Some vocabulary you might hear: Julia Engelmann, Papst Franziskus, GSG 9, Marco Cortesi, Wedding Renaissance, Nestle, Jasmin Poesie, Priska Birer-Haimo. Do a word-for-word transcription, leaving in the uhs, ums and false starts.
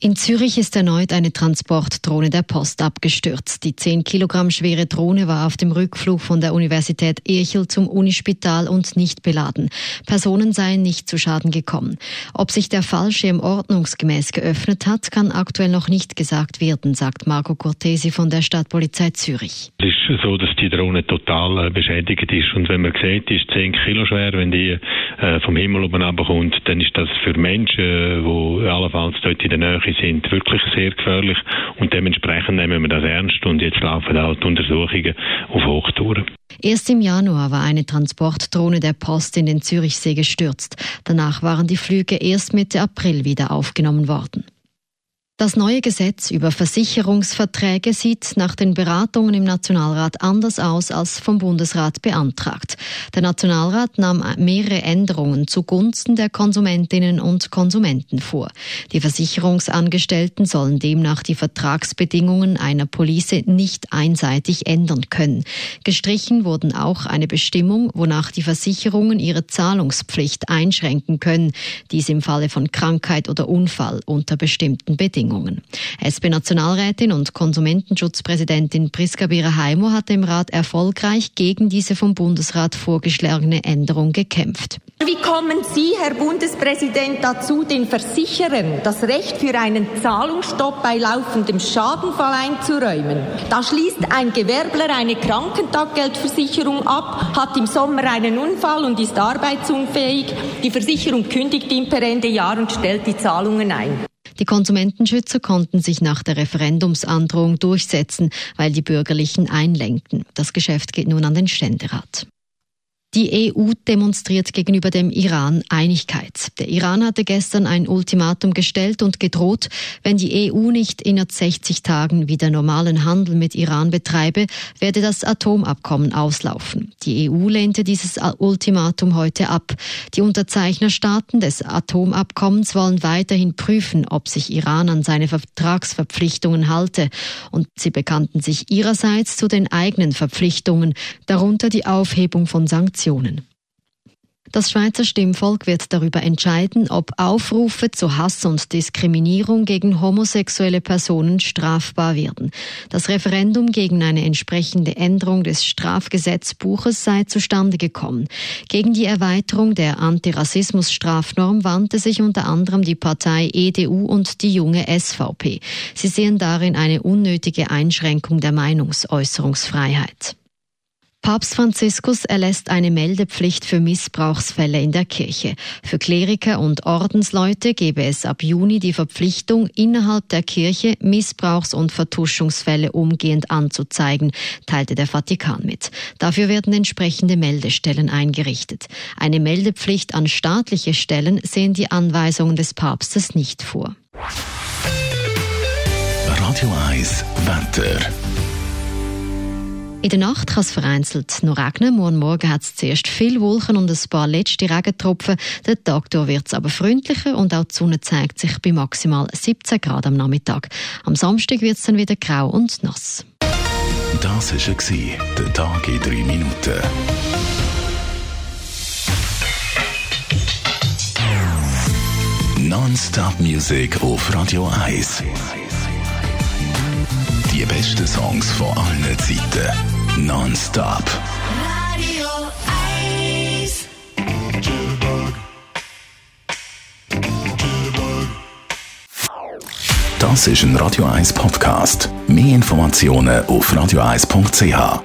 In Zürich ist erneut eine Transportdrohne der Post abgestürzt. Die zehn Kilogramm schwere Drohne war auf dem Rückflug von der Universität Irchel zum Unispital und nicht beladen. Personen seien nicht zu Schaden gekommen. Ob sich der Fallschirm ordnungsgemäß geöffnet hat, kann aktuell noch nicht gesagt werden, sagt Marco Cortesi von der Stadtpolizei Zürich. Es ist so, dass die Drohne total beschädigt ist. Und wenn man sieht, die ist zehn Kilo schwer, wenn die vom Himmel oben runterkommt, dann ist das für Menschen, die allenfalls dort in der Nähe sind, wirklich sehr gefährlich, und dementsprechend nehmen wir das ernst, und jetzt laufen auch die Untersuchungen auf Hochtouren. Erst im Januar war eine Transportdrohne der Post in den Zürichsee gestürzt. Danach waren die Flüge erst Mitte April wieder aufgenommen worden. Das neue Gesetz über Versicherungsverträge sieht nach den Beratungen im Nationalrat anders aus als vom Bundesrat beantragt. Der Nationalrat nahm mehrere Änderungen zugunsten der Konsumentinnen und Konsumenten vor. Die Versicherungsangestellten sollen demnach die Vertragsbedingungen einer Police nicht einseitig ändern können. Gestrichen wurden auch eine Bestimmung, wonach die Versicherungen ihre Zahlungspflicht einschränken können, dies im Falle von Krankheit oder Unfall unter bestimmten Bedingungen. S P-Nationalrätin und Konsumentenschutzpräsidentin Priska Birer-Haimo hat im Rat erfolgreich gegen diese vom Bundesrat vorgeschlagene Änderung gekämpft. Wie kommen Sie, Herr Bundespräsident, dazu, den Versicherern das Recht für einen Zahlungsstopp bei laufendem Schadenfall einzuräumen? Da schließt ein Gewerbler eine Krankentaggeldversicherung ab, hat im Sommer einen Unfall und ist arbeitsunfähig. Die Versicherung kündigt ihn per Ende Jahr und stellt die Zahlungen ein. Die Konsumentenschützer konnten sich nach der Referendumsandrohung durchsetzen, weil die Bürgerlichen einlenkten. Das Geschäft geht nun an den Ständerat. Die E U demonstriert gegenüber dem Iran Einigkeit. Der Iran hatte gestern ein Ultimatum gestellt und gedroht, wenn die E U nicht innerhalb sechzig Tagen wieder normalen Handel mit Iran betreibe, werde das Atomabkommen auslaufen. Die E U lehnte dieses Ultimatum heute ab. Die Unterzeichnerstaaten des Atomabkommens wollen weiterhin prüfen, ob sich Iran an seine Vertragsverpflichtungen halte. Und sie bekannten sich ihrerseits zu den eigenen Verpflichtungen, darunter die Aufhebung von Sanktionen. Das Schweizer Stimmvolk wird darüber entscheiden, ob Aufrufe zu Hass und Diskriminierung gegen homosexuelle Personen strafbar werden. Das Referendum gegen eine entsprechende Änderung des Strafgesetzbuches sei zustande gekommen. Gegen die Erweiterung der Antirassismus-Strafnorm wandte sich unter anderem die Partei E D U und die junge S V P. Sie sehen darin eine unnötige Einschränkung der Meinungsäußerungsfreiheit. Papst Franziskus erlässt eine Meldepflicht für Missbrauchsfälle in der Kirche. Für Kleriker und Ordensleute gebe es ab Juni die Verpflichtung, innerhalb der Kirche Missbrauchs- und Vertuschungsfälle umgehend anzuzeigen, teilte der Vatikan mit. Dafür werden entsprechende Meldestellen eingerichtet. Eine Meldepflicht an staatliche Stellen sehen die Anweisungen des Papstes nicht vor. Radio eins, Wetter. In der Nacht kann es vereinzelt noch regnen. Morgen Morgen hat es zuerst viele Wolken und ein paar letzte Regentropfen. Den Tag durch wird es aber freundlicher und auch die Sonne zeigt sich bei maximal siebzehn Grad am Nachmittag. Am Samstag wird es dann wieder grau und nass. Das war der Tag in drei Minuten. Non-Stop Music auf Radio eins. Die besten Songs von allen Zeiten. Non-Stop. Radio eins. Das ist ein Radio eins Podcast. Mehr Informationen auf radio eins punkt c h.